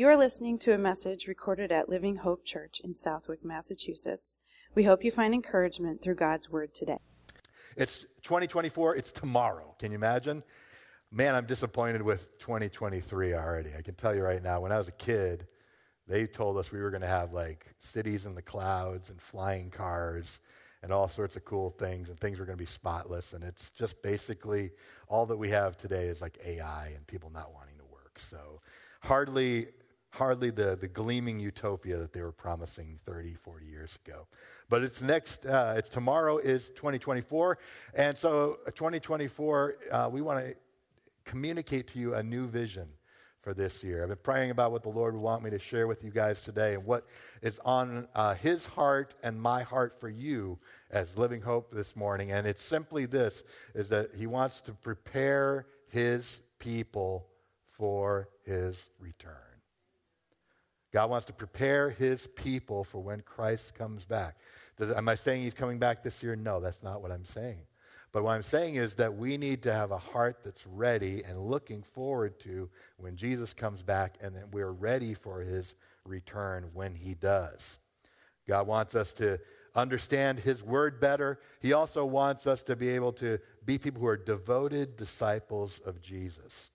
You are listening to a message recorded at Living Hope Church in Southwick, Massachusetts. We hope you find encouragement through God's Word today. It's 2024. It's tomorrow. Can you imagine? Man, I'm disappointed with 2023 already. I can tell you right now, when I was a kid, they told us we were going to have like cities in the clouds and flying cars and all sorts of cool things, and things were going to be spotless. And it's just basically all that we have today is like AI and people not wanting to work. So hardly the gleaming utopia that they were promising 30, 40 years ago. But it's tomorrow is 2024. And so 2024, we want to communicate to you a new vision for this year. I've been praying about what the Lord would want me to share with you guys today and what is on his heart and my heart for you as Living Hope this morning. And it's simply this, is that he wants to prepare his people for his return. God wants to prepare his people for when Christ comes back. Am I saying he's coming back this year? No, that's not what I'm saying. But what I'm saying is that we need to have a heart that's ready and looking forward to when Jesus comes back, and that we're ready for his return when he does. God wants us to understand his word better. He also wants us to be able to be people who are devoted disciples of Jesus.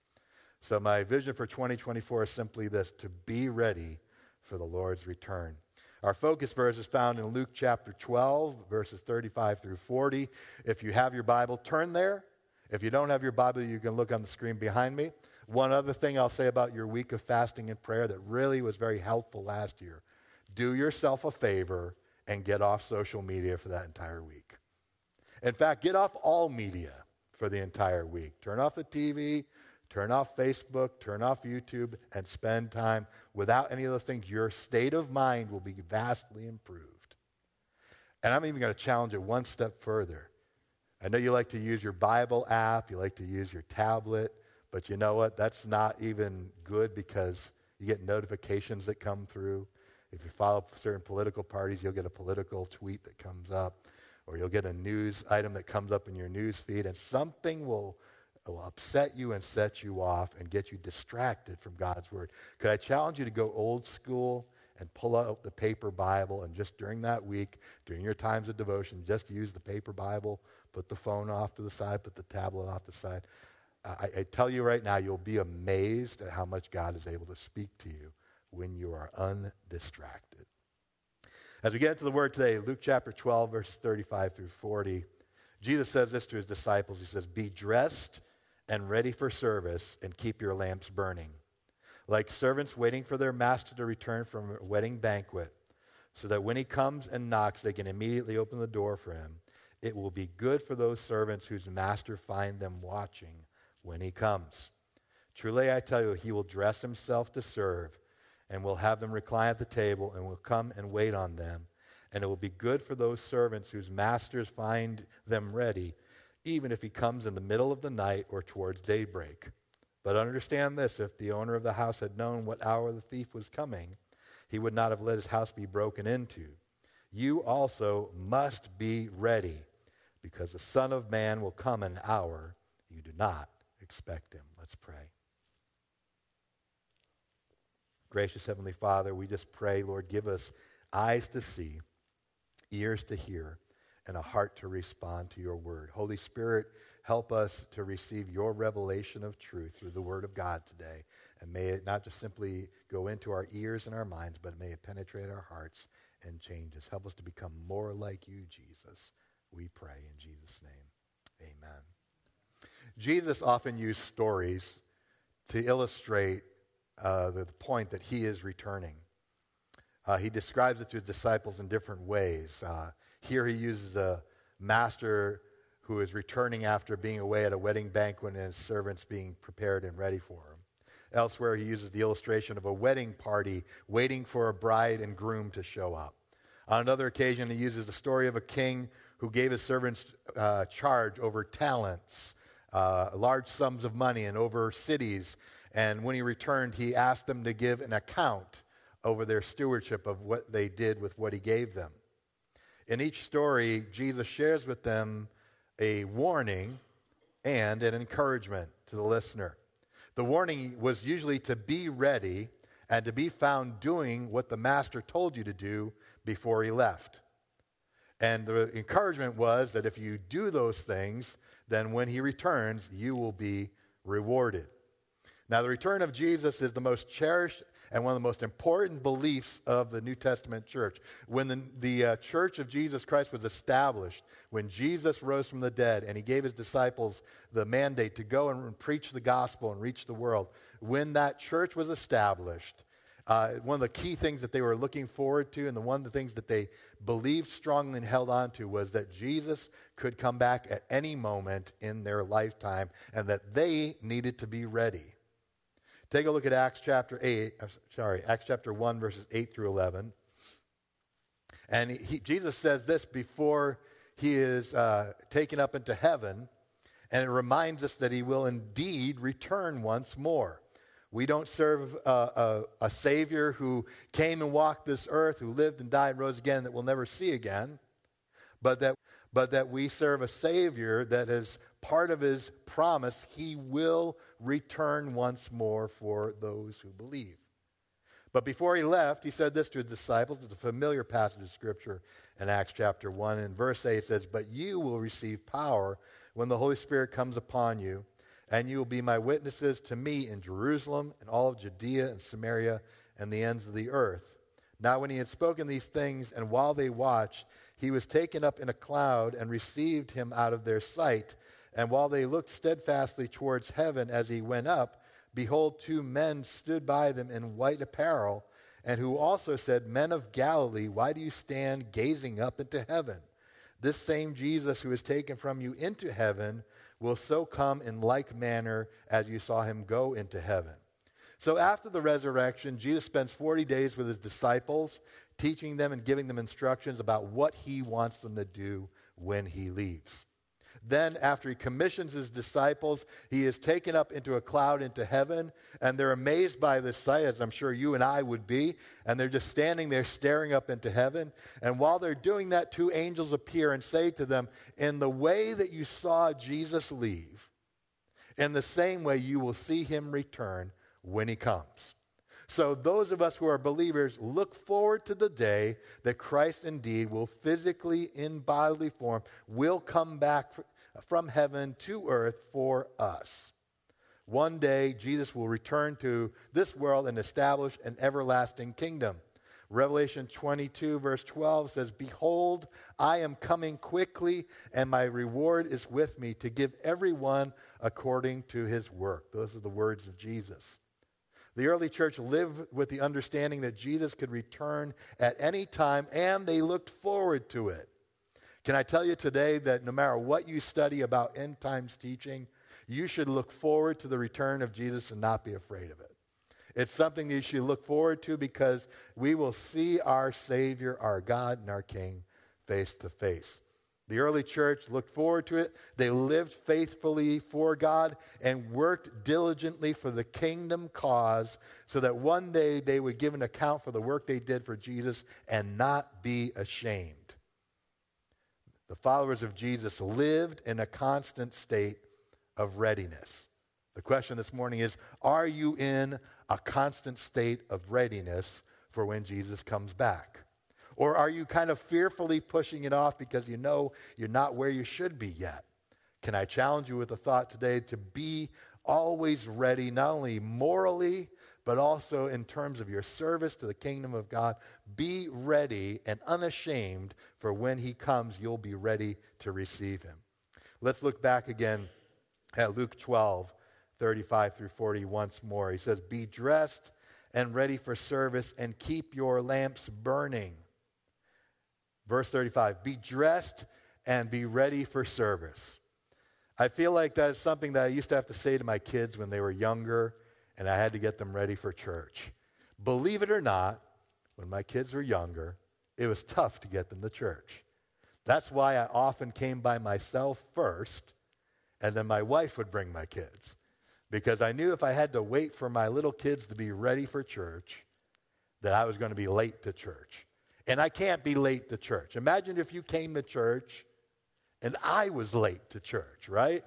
So my vision for 2024 is simply this, to be ready for the Lord's return. Our focus verse is found in Luke chapter 12, verses 35 through 40. If you have your Bible, turn there. If you don't have your Bible, you can look on the screen behind me. One other thing I'll say about your week of fasting and prayer that really was very helpful last year. Do yourself a favor and get off social media for that entire week. In fact, get off all media for the entire week. Turn off the TV, turn off Facebook, turn off YouTube, and spend time without any of those things. Your state of mind will be vastly improved. And I'm even going to challenge it one step further. I know you like to use your Bible app, you like to use your tablet, but you know what? That's not even good because you get notifications that come through. If you follow certain political parties, you'll get a political tweet that comes up, or you'll get a news item that comes up in your news feed, and something will upset you and set you off and get you distracted from God's word. Could I challenge you to go old school and pull out the paper Bible, and just during that week, during your times of devotion, just use the paper Bible, put the phone off to the side, put the tablet off to the side. I tell you right now, you'll be amazed at how much God is able to speak to you when you are undistracted. As we get into the word today, Luke chapter 12, verses 35 through 40, Jesus says this to his disciples. He says, "Be dressed and ready for service, and keep your lamps burning, like servants waiting for their master to return from a wedding banquet, so that when he comes and knocks, they can immediately open the door for him. It will be good for those servants whose master finds them watching when he comes. Truly, I tell you, he will dress himself to serve, and will have them recline at the table, and will come and wait on them. And it will be good for those servants whose masters find them ready, even if he comes in the middle of the night or towards daybreak. But understand this, if the owner of the house had known what hour the thief was coming, he would not have let his house be broken into. You also must be ready, because the Son of Man will come in an hour you do not expect him." Let's pray. Gracious Heavenly Father, we just pray, Lord, give us eyes to see, ears to hear, and a heart to respond to your word. Holy Spirit, help us to receive your revelation of truth through the word of God today. And may it not just simply go into our ears and our minds, but may it penetrate our hearts and change us. Help us to become more like you, Jesus. We pray in Jesus' name. Amen. Jesus often used stories to illustrate the point that he is returning. He describes it to his disciples in different ways. Here he uses a master who is returning after being away at a wedding banquet and his servants being prepared and ready for him. Elsewhere, he uses the illustration of a wedding party waiting for a bride and groom to show up. On another occasion, he uses the story of a king who gave his servants charge over talents, large sums of money, and over cities. And when he returned, he asked them to give an account over their stewardship of what they did with what he gave them. In each story, Jesus shares with them a warning and an encouragement to the listener. The warning was usually to be ready, and to be found doing what the master told you to do before he left. And the encouragement was that if you do those things, then when he returns, you will be rewarded. Now, the return of Jesus is the most cherished and one of the most important beliefs of the New Testament church. When the church of Jesus Christ was established, when Jesus rose from the dead and he gave his disciples the mandate to go and preach the gospel and reach the world, when that church was established, one of the key things that they were looking forward to and one of the things that they believed strongly and held on to was that Jesus could come back at any moment in their lifetime and that they needed to be ready. Take a look at Acts chapter 1, verses 8 through 11. And Jesus says this before he is taken up into heaven, and it reminds us that he will indeed return once more. We don't serve a Savior who came and walked this earth, who lived and died and rose again that we'll never see again, but that we serve a Savior that is part of his promise. He will return once more for those who believe. But before he left, he said this to his disciples. It's a familiar passage of Scripture in Acts chapter 1. In verse 8, it says, "But you will receive power when the Holy Spirit comes upon you, and you will be my witnesses to me in Jerusalem and all of Judea and Samaria and the ends of the earth." Now when he had spoken these things, and while they watched, he was taken up in a cloud and received him out of their sight. And while they looked steadfastly towards heaven as he went up, behold, two men stood by them in white apparel, and who also said, "Men of Galilee, why do you stand gazing up into heaven? This same Jesus who is taken from you into heaven will so come in like manner as you saw him go into heaven." So after the resurrection, Jesus spends 40 days with his disciples, teaching them and giving them instructions about what he wants them to do when he leaves. Then after he commissions his disciples, he is taken up into a cloud into heaven, and they're amazed by this sight, as I'm sure you and I would be, and they're just standing there staring up into heaven. And while they're doing that, two angels appear and say to them, "In the way that you saw Jesus leave, in the same way you will see him return when he comes." So those of us who are believers look forward to the day that Christ indeed will physically, in bodily form, will come back from heaven to earth for us. One day, Jesus will return to this world and establish an everlasting kingdom. Revelation 22, verse 12 says, "Behold, I am coming quickly, and my reward is with me to give everyone according to his work." Those are the words of Jesus. The early church lived with the understanding that Jesus could return at any time, and they looked forward to it. Can I tell you today that no matter what you study about end times teaching, you should look forward to the return of Jesus and not be afraid of it. It's something that you should look forward to because we will see our Savior, our God, and our King face to face. The early church looked forward to it. They lived faithfully for God and worked diligently for the kingdom cause so that one day they would give an account for the work they did for Jesus and not be ashamed. The followers of Jesus lived in a constant state of readiness. The question this morning is, are you in a constant state of readiness for when Jesus comes back? Or are you kind of fearfully pushing it off because you know you're not where you should be yet? Can I challenge you with a thought today to be always ready, not only morally, but also in terms of your service to the kingdom of God. Be ready and unashamed, for when he comes, you'll be ready to receive him. Let's look back again at Luke 12, 35 through 40 once more. He says, "Be dressed and ready for service and keep your lamps burning." Verse 35, "Be dressed and be ready for service." I feel like that is something that I used to have to say to my kids when they were younger, and I had to get them ready for church. Believe it or not, when my kids were younger, it was tough to get them to church. That's why I often came by myself first, and then my wife would bring my kids, because I knew if I had to wait for my little kids to be ready for church, that I was going to be late to church. And I can't be late to church. Imagine if you came to church and I was late to church, right?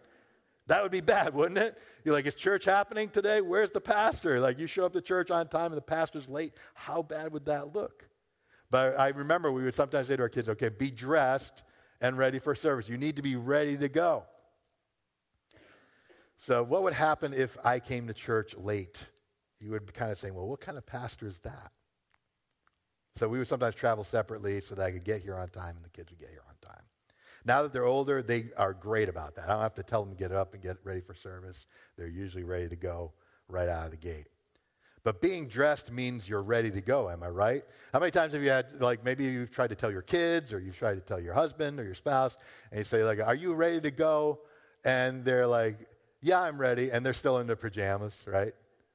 That would be bad, wouldn't it? You're like, is church happening today? Where's the pastor? Like, you show up to church on time and the pastor's late. How bad would that look? But I remember we would sometimes say to our kids, okay, be dressed and ready for service. You need to be ready to go. So what would happen if I came to church late? You would be kind of saying, well, what kind of pastor is that? So we would sometimes travel separately so that I could get here on time and the kids would get here on time. Now that they're older, they are great about that. I don't have to tell them to get up and get ready for service. They're usually ready to go right out of the gate. But being dressed means you're ready to go, am I right? How many times have you had, like, maybe you've tried to tell your kids or you've tried to tell your husband or your spouse, and you say, like, are you ready to go? And they're like, yeah, I'm ready. And they're still in their pajamas, right?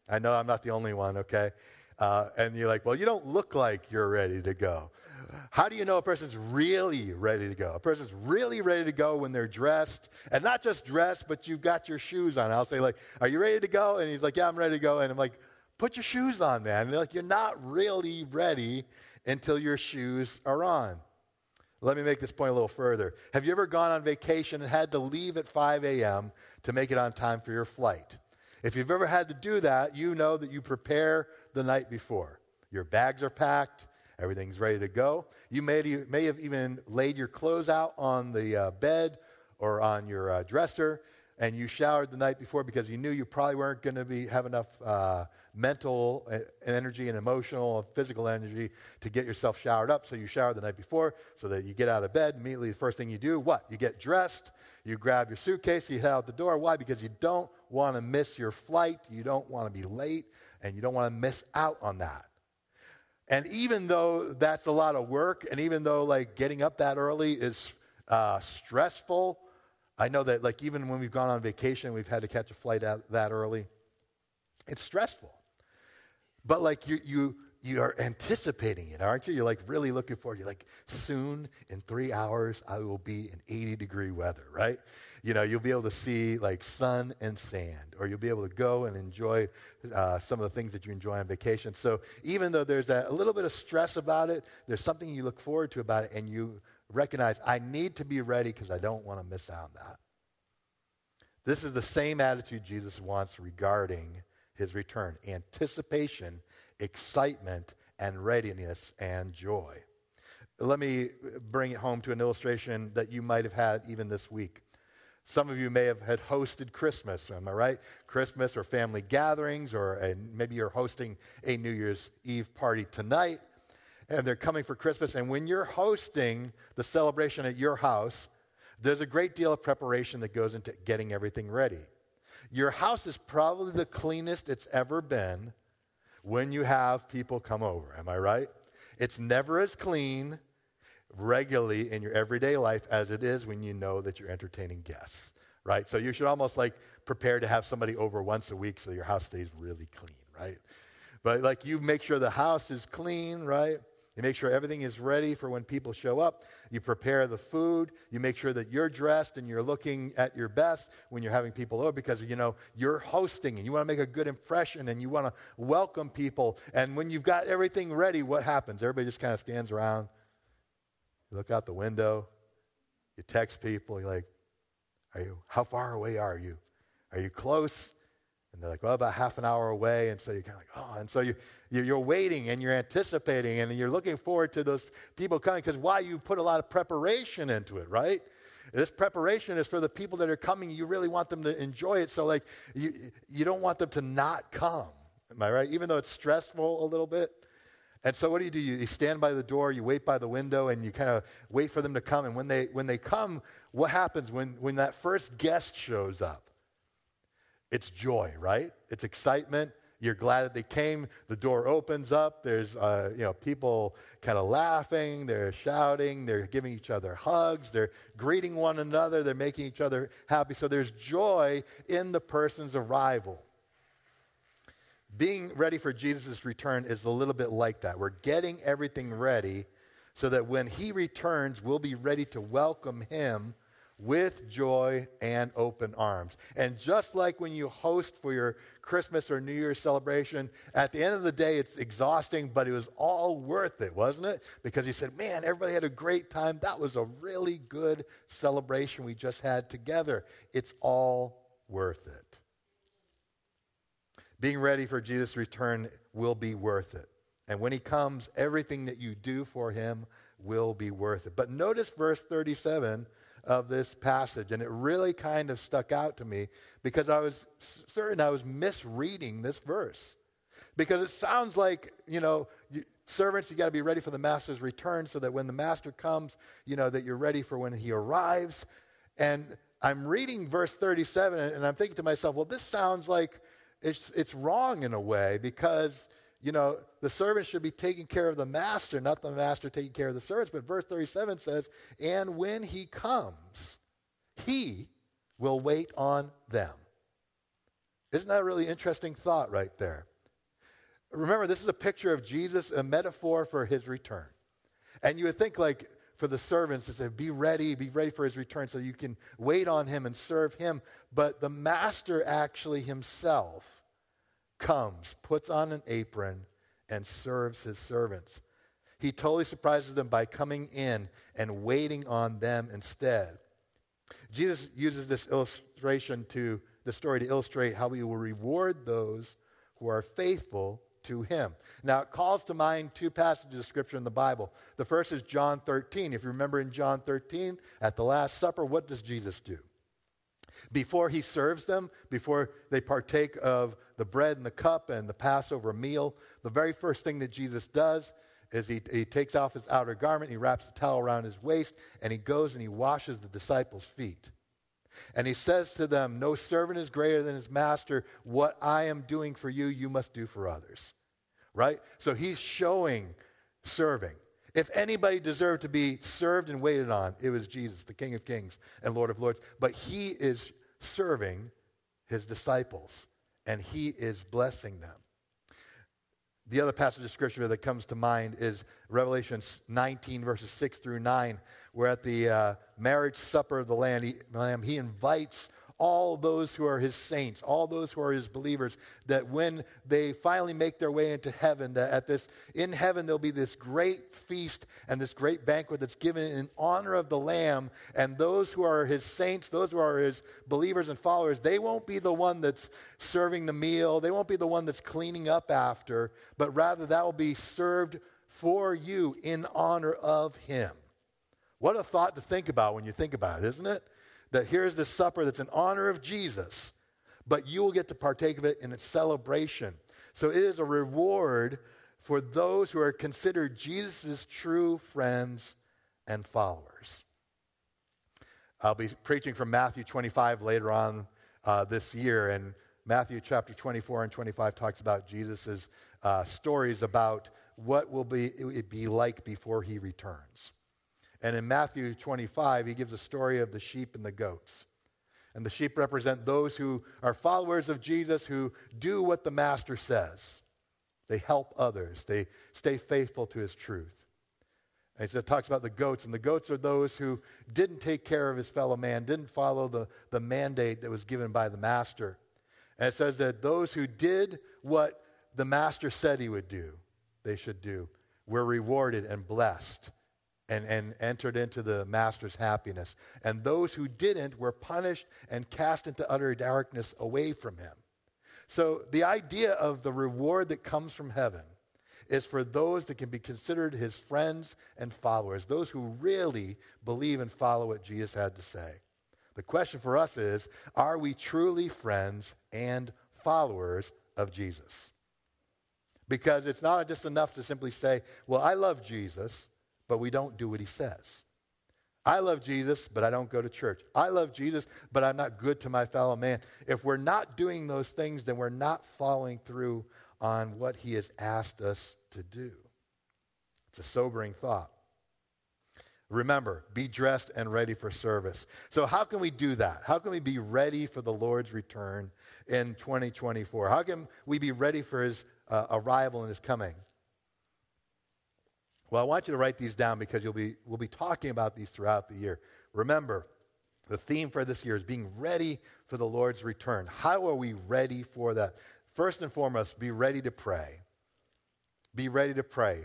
I know I'm not the only one, okay? And you're like, well, you don't look like you're ready to go. How do you know a person's really ready to go? A person's really ready to go when they're dressed, and not just dressed, but you've got your shoes on. I'll say, like, are you ready to go? And he's like, yeah, I'm ready to go. And I'm like, put your shoes on, man. And they're like, you're not really ready until your shoes are on. Let me make this point a little further. Have you ever gone on vacation and had to leave at 5 a.m. to make it on time for your flight? If you've ever had to do that, you know that you prepare the night before. Your bags are packed. Everything's ready to go. You may have even laid your clothes out on the bed or on your dresser, and you showered the night before because you knew you probably weren't going to have enough mental energy and emotional and physical energy to get yourself showered up. So you showered the night before so that you get out of bed. Immediately, the first thing you do, what? You get dressed. You grab your suitcase. You head out the door. Why? Because you don't want to miss your flight. You don't want to be late, and you don't want to miss out on that. And even though that's a lot of work, and even though, like, getting up that early is stressful, I know that, like, even when we've gone on vacation, we've had to catch a flight out that early. It's stressful. But, like, you are anticipating it, aren't you? You're, like, really looking forward. You're like, soon, in 3 hours, I will be in 80-degree weather, right? You know, you'll be able to see, like, sun and sand, or you'll be able to go and enjoy some of the things that you enjoy on vacation. So even though there's a little bit of stress about it, there's something you look forward to about it, and you recognize, I need to be ready because I don't want to miss out on that. This is the same attitude Jesus wants regarding his return: anticipation, excitement, and readiness and joy. Let me bring it home to an illustration that you might have had even this week. Some of you may have had hosted Christmas, am I right? Christmas or family gatherings, or maybe you're hosting a New Year's Eve party tonight, and they're coming for Christmas. And when you're hosting the celebration at your house, there's a great deal of preparation that goes into getting everything ready. Your house is probably the cleanest it's ever been when you have people come over, am I right? It's never as clean regularly in your everyday life as it is when you know that you're entertaining guests, right? So you should almost, like, prepare to have somebody over once a week so your house stays really clean, right? But, like, you make sure the house is clean, right? You make sure everything is ready for when people show up. You prepare the food. You make sure that you're dressed and you're looking at your best when you're having people over because, you know, you're hosting and you want to make a good impression and you want to welcome people. And when you've got everything ready, what happens? Everybody just kind of stands around. You look out the window, you text people, you're like, how far away are you? Are you close? And they're like, well, about half an hour away. And so you're kind of like, oh. And so you're waiting and you're anticipating and you're looking forward to those people coming because why? You put a lot of preparation into it, right? This preparation is for the people that are coming. You really want them to enjoy it. So, like, you don't want them to not come. Am I right? Even though it's stressful a little bit. And so what do? You stand by the door, you wait by the window, and you kind of wait for them to come. And when they come, what happens when that first guest shows up? It's joy, right? It's excitement. You're glad that they came. The door opens up. There's people kind of laughing. They're shouting. They're giving each other hugs. They're greeting one another. They're making each other happy. So there's joy in the person's arrival. Being ready for Jesus' return is a little bit like that. We're getting everything ready so that when he returns, we'll be ready to welcome him with joy and open arms. And just like when you host for your Christmas or New Year's celebration, at the end of the day, it's exhausting, but it was all worth it, wasn't it? Because you said, man, everybody had a great time. That was a really good celebration we just had together. It's all worth it. Being ready for Jesus' return will be worth it. And when he comes, everything that you do for him will be worth it. But notice verse 37 of this passage, and it really kind of stuck out to me because I was certain I was misreading this verse. Because it sounds like, servants, you got to be ready for the master's return so that when the master comes, that you're ready for when he arrives. And I'm reading verse 37, and I'm thinking to myself, well, this sounds like it's wrong in a way because, the servants should be taking care of the master, not the master taking care of the servants. But verse 37 says, and when he comes, he will wait on them. Isn't that a really interesting thought right there? Remember, this is a picture of Jesus, a metaphor for his return. And you would think, for the servants, it said, be ready for his return so you can wait on him and serve him. But the master actually himself comes, puts on an apron, and serves his servants. He totally surprises them by coming in and waiting on them instead. Jesus uses this illustration the story to illustrate how he will reward those who are faithful to him. Now, it calls to mind two passages of Scripture in the Bible. The first is John 13. If you remember in John 13, at the Last Supper, what does Jesus do? Before he serves them, before they partake of the bread and the cup and the Passover meal, the very first thing that Jesus does is he takes off his outer garment, he wraps a towel around his waist, and he goes and he washes the disciples' feet. And he says to them, no servant is greater than his master. What I am doing for you, you must do for others. Right? So he's showing serving. If anybody deserved to be served and waited on, it was Jesus, the King of Kings and Lord of Lords. But he is serving his disciples, and he is blessing them. The other passage of Scripture that comes to mind is Revelation 19, verses 6 through 9, where at the marriage supper of the Lamb, he invites all those who are his saints, all those who are his believers, that when they finally make their way into heaven, that in heaven there'll be this great feast and this great banquet that's given in honor of the Lamb, and those who are his saints, those who are his believers and followers, they won't be the one that's serving the meal, they won't be the one that's cleaning up after, but rather that will be served for you in honor of him. What a thought to think about when you think about it, isn't it? That here's this supper that's in honor of Jesus, but you will get to partake of it in its celebration. So it is a reward for those who are considered Jesus' true friends and followers. I'll be preaching from Matthew 25 later on this year, and Matthew chapter 24 and 25 talks about Jesus' stories about what will it be like before he returns. And in Matthew 25, he gives a story of the sheep and the goats. And the sheep represent those who are followers of Jesus, who do what the master says. They help others. They stay faithful to his truth. And so it talks about the goats. And the goats are those who didn't take care of his fellow man, didn't follow the mandate that was given by the master. And it says that those who did what the master said he would do, they should do, were rewarded and blessed. And entered into the master's happiness. And those who didn't were punished and cast into utter darkness away from him. So the idea of the reward that comes from heaven is for those that can be considered his friends and followers, those who really believe and follow what Jesus had to say. The question for us is, are we truly friends and followers of Jesus? Because it's not just enough to simply say, well, I love Jesus, but we don't do what he says. I love Jesus, but I don't go to church. I love Jesus, but I'm not good to my fellow man. If we're not doing those things, then we're not following through on what he has asked us to do. It's a sobering thought. Remember, be dressed and ready for service. So how can we do that? How can we be ready for the Lord's return in 2024? How can we be ready for his arrival and his coming? Well, I want you to write these down because we'll be talking about these throughout the year. Remember, the theme for this year is being ready for the Lord's return. How are we ready for that? First and foremost, be ready to pray. Be ready to pray.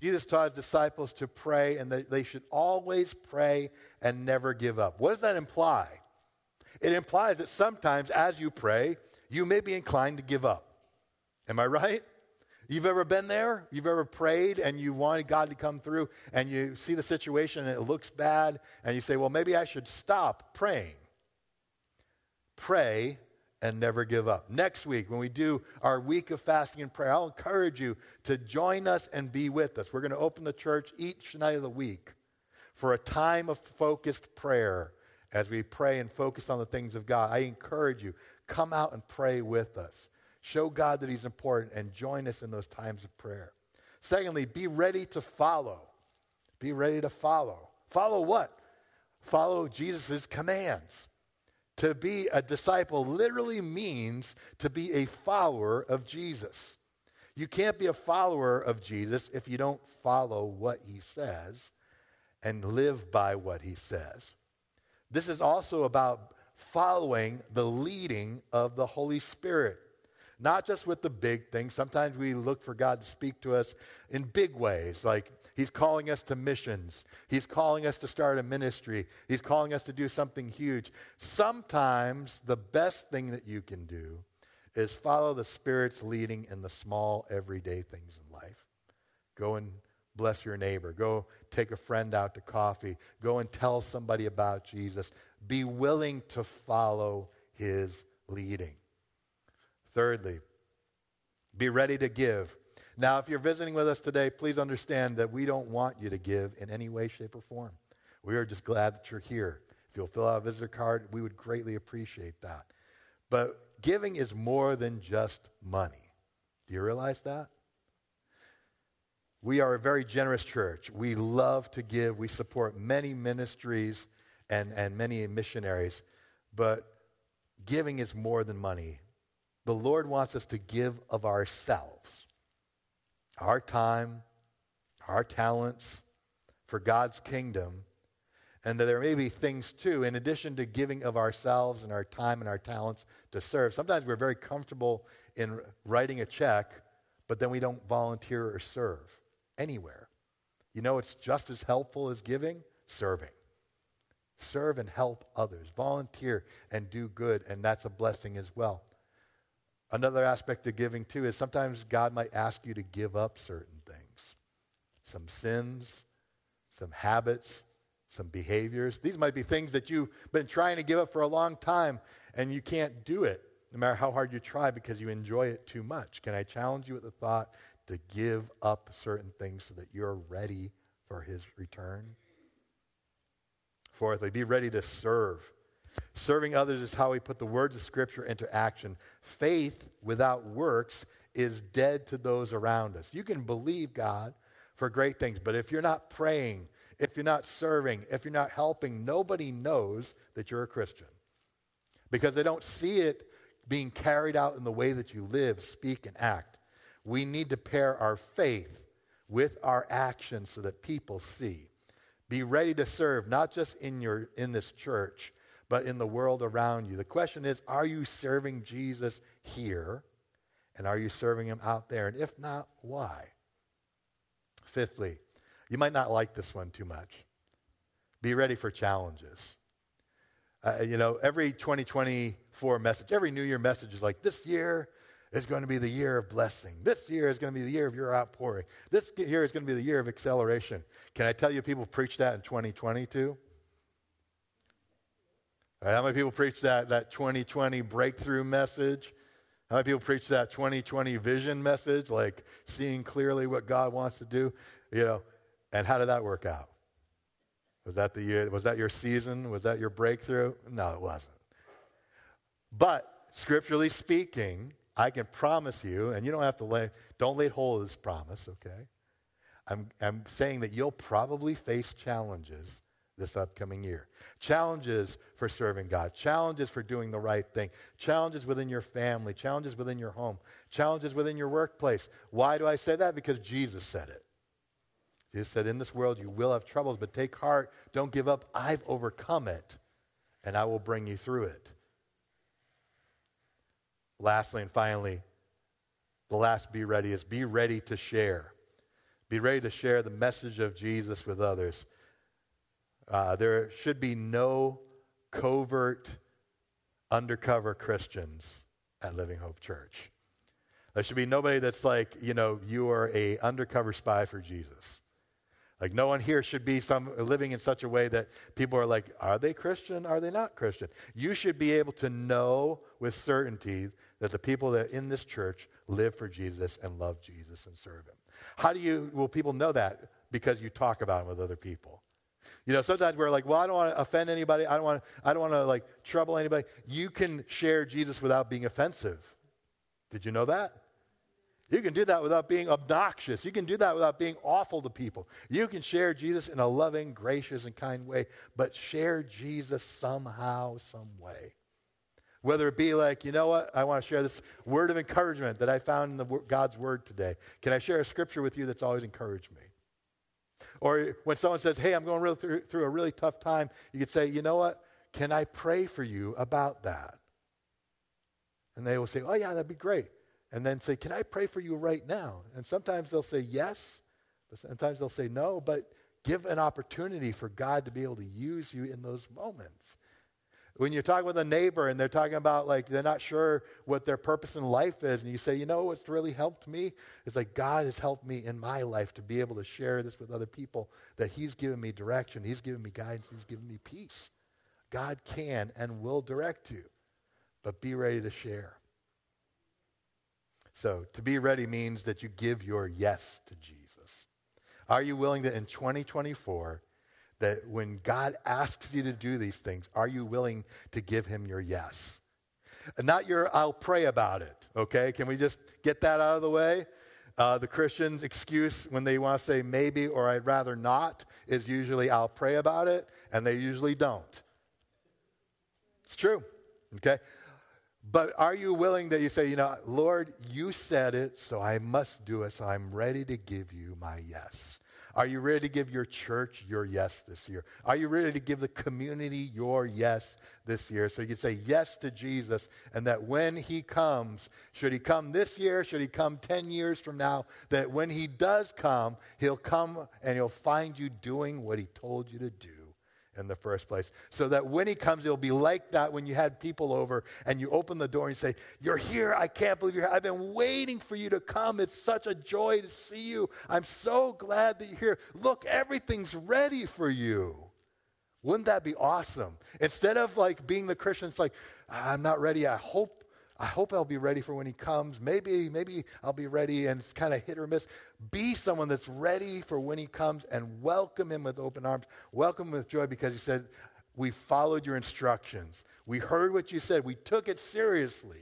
Jesus taught his disciples to pray, and that they should always pray and never give up. What does that imply? It implies that sometimes as you pray, you may be inclined to give up. Am I right? You've ever been there? You've ever prayed and you wanted God to come through and you see the situation and it looks bad and you say, well, maybe I should stop praying. Pray and never give up. Next week, when we do our week of fasting and prayer, I'll encourage you to join us and be with us. We're going to open the church each night of the week for a time of focused prayer as we pray and focus on the things of God. I encourage you, come out and pray with us. Show God that he's important and join us in those times of prayer. Secondly, be ready to follow. Be ready to follow. Follow what? Follow Jesus' commands. To be a disciple literally means to be a follower of Jesus. You can't be a follower of Jesus if you don't follow what he says and live by what he says. This is also about following the leading of the Holy Spirit. Not just with the big things. Sometimes we look for God to speak to us in big ways, like he's calling us to missions. He's calling us to start a ministry. He's calling us to do something huge. Sometimes the best thing that you can do is follow the Spirit's leading in the small, everyday things in life. Go and bless your neighbor. Go take a friend out to coffee. Go and tell somebody about Jesus. Be willing to follow his leading. Thirdly, be ready to give. Now, if you're visiting with us today, please understand that we don't want you to give in any way, shape, or form. We are just glad that you're here. If you'll fill out a visitor card, we would greatly appreciate that. But giving is more than just money. Do you realize that? We are a very generous church. We love to give. We support many ministries and many missionaries. But giving is more than money. The Lord wants us to give of ourselves, our time, our talents for God's kingdom, and that there may be things too, in addition to giving of ourselves and our time and our talents to serve. Sometimes we're very comfortable in writing a check, but then we don't volunteer or serve anywhere. You know, it's just as helpful as giving, serving. Serve and help others. Volunteer and do good, and that's a blessing as well. Another aspect of giving, too, is sometimes God might ask you to give up certain things. Some sins, some habits, some behaviors. These might be things that you've been trying to give up for a long time, and you can't do it, no matter how hard you try, because you enjoy it too much. Can I challenge you with the thought to give up certain things so that you're ready for his return? Fourthly, be ready to serve. Serving others is how we put the words of Scripture into action. Faith without works is dead to those around us. You can believe God for great things, but if you're not praying, if you're not serving, if you're not helping, nobody knows that you're a Christian because they don't see it being carried out in the way that you live, speak, and act. We need to pair our faith with our actions so that people see. Be ready to serve, not just in this church, but in the world around you. The question is, are you serving Jesus here? And are you serving him out there? And if not, why? Fifthly, you might not like this one too much. Be ready for challenges. Every 2024 message, every New Year message is like, this year is going to be the year of blessing. This year is going to be the year of your outpouring. This year is going to be the year of acceleration. Can I tell you people preached that in 2022? Right, how many people preach that 2020 breakthrough message? How many people preach that 2020 vision message, like seeing clearly what God wants to do? And how did that work out? Was that the year? Was that your season? Was that your breakthrough? No, it wasn't. But scripturally speaking, I can promise you, and you don't have to don't lay hold of this promise, okay? I'm saying that you'll probably face challenges this upcoming year. Challenges for serving God, challenges for doing the right thing, challenges within your family, challenges within your home, challenges within your workplace. Why do I say that? Because Jesus said it. Jesus said, in this world you will have troubles, but take heart, don't give up. I've overcome it, and I will bring you through it. Lastly and finally, the last be ready is be ready to share. Be ready to share the message of Jesus with others. There should be no covert undercover Christians at Living Hope Church. There should be nobody that's like, you know, you are a undercover spy for Jesus. Like, no one here should be living in such a way that people are like, are they Christian? Are they not Christian? You should be able to know with certainty that the people that are in this church live for Jesus and love Jesus and serve him. How do you, will people know that? Because you talk about him with other people. You know, sometimes we're like, well, I don't want to offend anybody. I don't want to like trouble anybody. You can share Jesus without being offensive. Did you know that? You can do that without being obnoxious. You can do that without being awful to people. You can share Jesus in a loving, gracious, and kind way, but share Jesus somehow, some way. Whether it be like, you know what, I want to share this word of encouragement that I found in God's word today. Can I share a scripture with you that's always encouraged me? Or when someone says, hey, I'm going through a really tough time, you could say, you know what, can I pray for you about that? And they will say, oh, yeah, that'd be great. And then say, can I pray for you right now? And sometimes they'll say yes, but sometimes they'll say no, but give an opportunity for God to be able to use you in those moments. When you're talking with a neighbor and they're talking about like they're not sure what their purpose in life is, and you say, you know what's really helped me? It's like God has helped me in my life to be able to share this with other people, that he's given me direction, he's given me guidance, he's given me peace. God can and will direct you, but be ready to share. So to be ready means that you give your yes to Jesus. Are you willing that in 2024, that when God asks you to do these things, are you willing to give him your yes? And not your I'll pray about it, okay? Can we just get that out of the way? The Christian's excuse when they want to say maybe or I'd rather not is usually I'll pray about it, and they usually don't. It's true, okay? But are you willing that you say, you know, Lord, you said it, so I must do it, so I'm ready to give you my yes. Are you ready to give your church your yes this year? Are you ready to give the community your yes this year? So you can say yes to Jesus, and that when he comes, should he come this year, should he come 10 years from now, that when he does come, he'll come and he'll find you doing what he told you to do in the first place, so that when he comes, it'll be like that when you had people over and you open the door and you say, you're here, I can't believe you're here, I've been waiting for you to come, it's such a joy to see you, I'm so glad that you're here, look, everything's ready for you. Wouldn't that be awesome? Instead of like being the Christian, it's like, I'm not ready, I hope I'll be ready for when he comes. Maybe I'll be ready, and it's kind of hit or miss. Be someone that's ready for when he comes and welcome him with open arms. Welcome him with joy, because he said, we followed your instructions. We heard what you said. We took it seriously,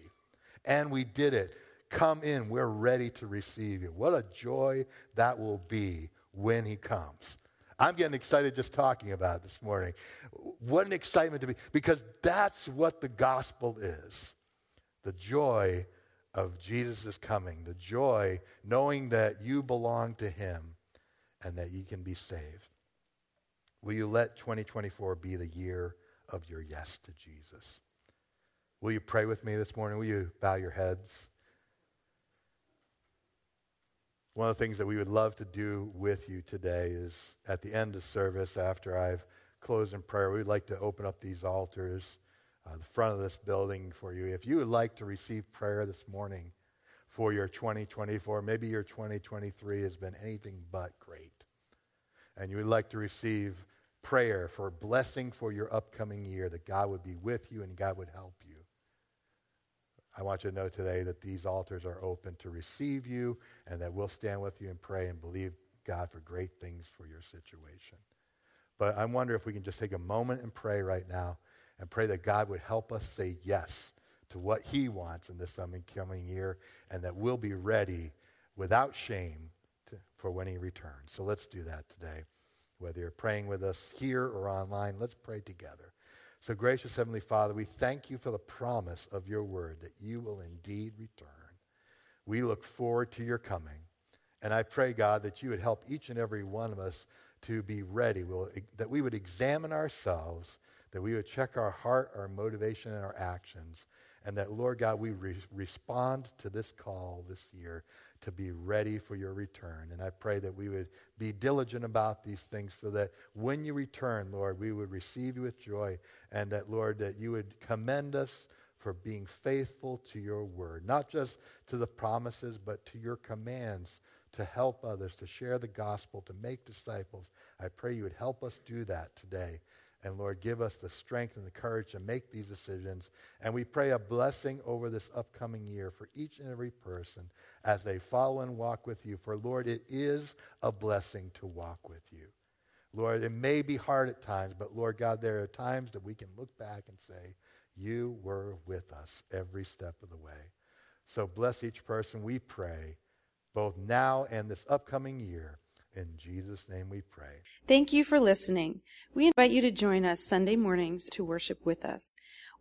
and we did it. Come in. We're ready to receive you. What a joy that will be when he comes. I'm getting excited just talking about it this morning. What an excitement to be, because that's what the gospel is. The joy of Jesus' coming, the joy knowing that you belong to him and that you can be saved. Will you let 2024 be the year of your yes to Jesus? Will you pray with me this morning? Will you bow your heads? One of the things that we would love to do with you today is at the end of service, after I've closed in prayer, we would like to open up these altars, the front of this building for you. If you would like to receive prayer this morning for your 2024, maybe your 2023 has been anything but great, and you would like to receive prayer for blessing for your upcoming year, that God would be with you and God would help you, I want you to know today that these altars are open to receive you, and that we'll stand with you and pray and believe God for great things for your situation. But I wonder if we can just take a moment and pray right now, and pray that God would help us say yes to what he wants in this coming year, and that we'll be ready without shame for when he returns. So let's do that today. Whether you're praying with us here or online, let's pray together. So gracious Heavenly Father, we thank you for the promise of your word that you will indeed return. We look forward to your coming. And I pray, God, that you would help each and every one of us to be ready, that we would examine ourselves, that we would check our heart, our motivation, and our actions, and that, Lord God, we respond to this call this year to be ready for your return. And I pray that we would be diligent about these things, so that when you return, Lord, we would receive you with joy, and that, Lord, that you would commend us for being faithful to your word, not just to the promises, but to your commands to help others, to share the gospel, to make disciples. I pray you would help us do that today. And Lord, give us the strength and the courage to make these decisions. And we pray a blessing over this upcoming year for each and every person as they follow and walk with you. For Lord, it is a blessing to walk with you. Lord, it may be hard at times, but Lord God, there are times that we can look back and say, you were with us every step of the way. So bless each person, we pray, both now and this upcoming year. In Jesus' name we pray. Thank you for listening. We invite you to join us Sunday mornings to worship with us.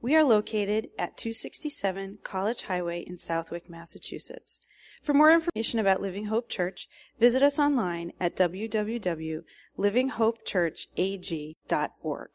We are located at 267 College Highway in Southwick, Massachusetts. For more information about Living Hope Church, visit us online at www.livinghopechurchag.org.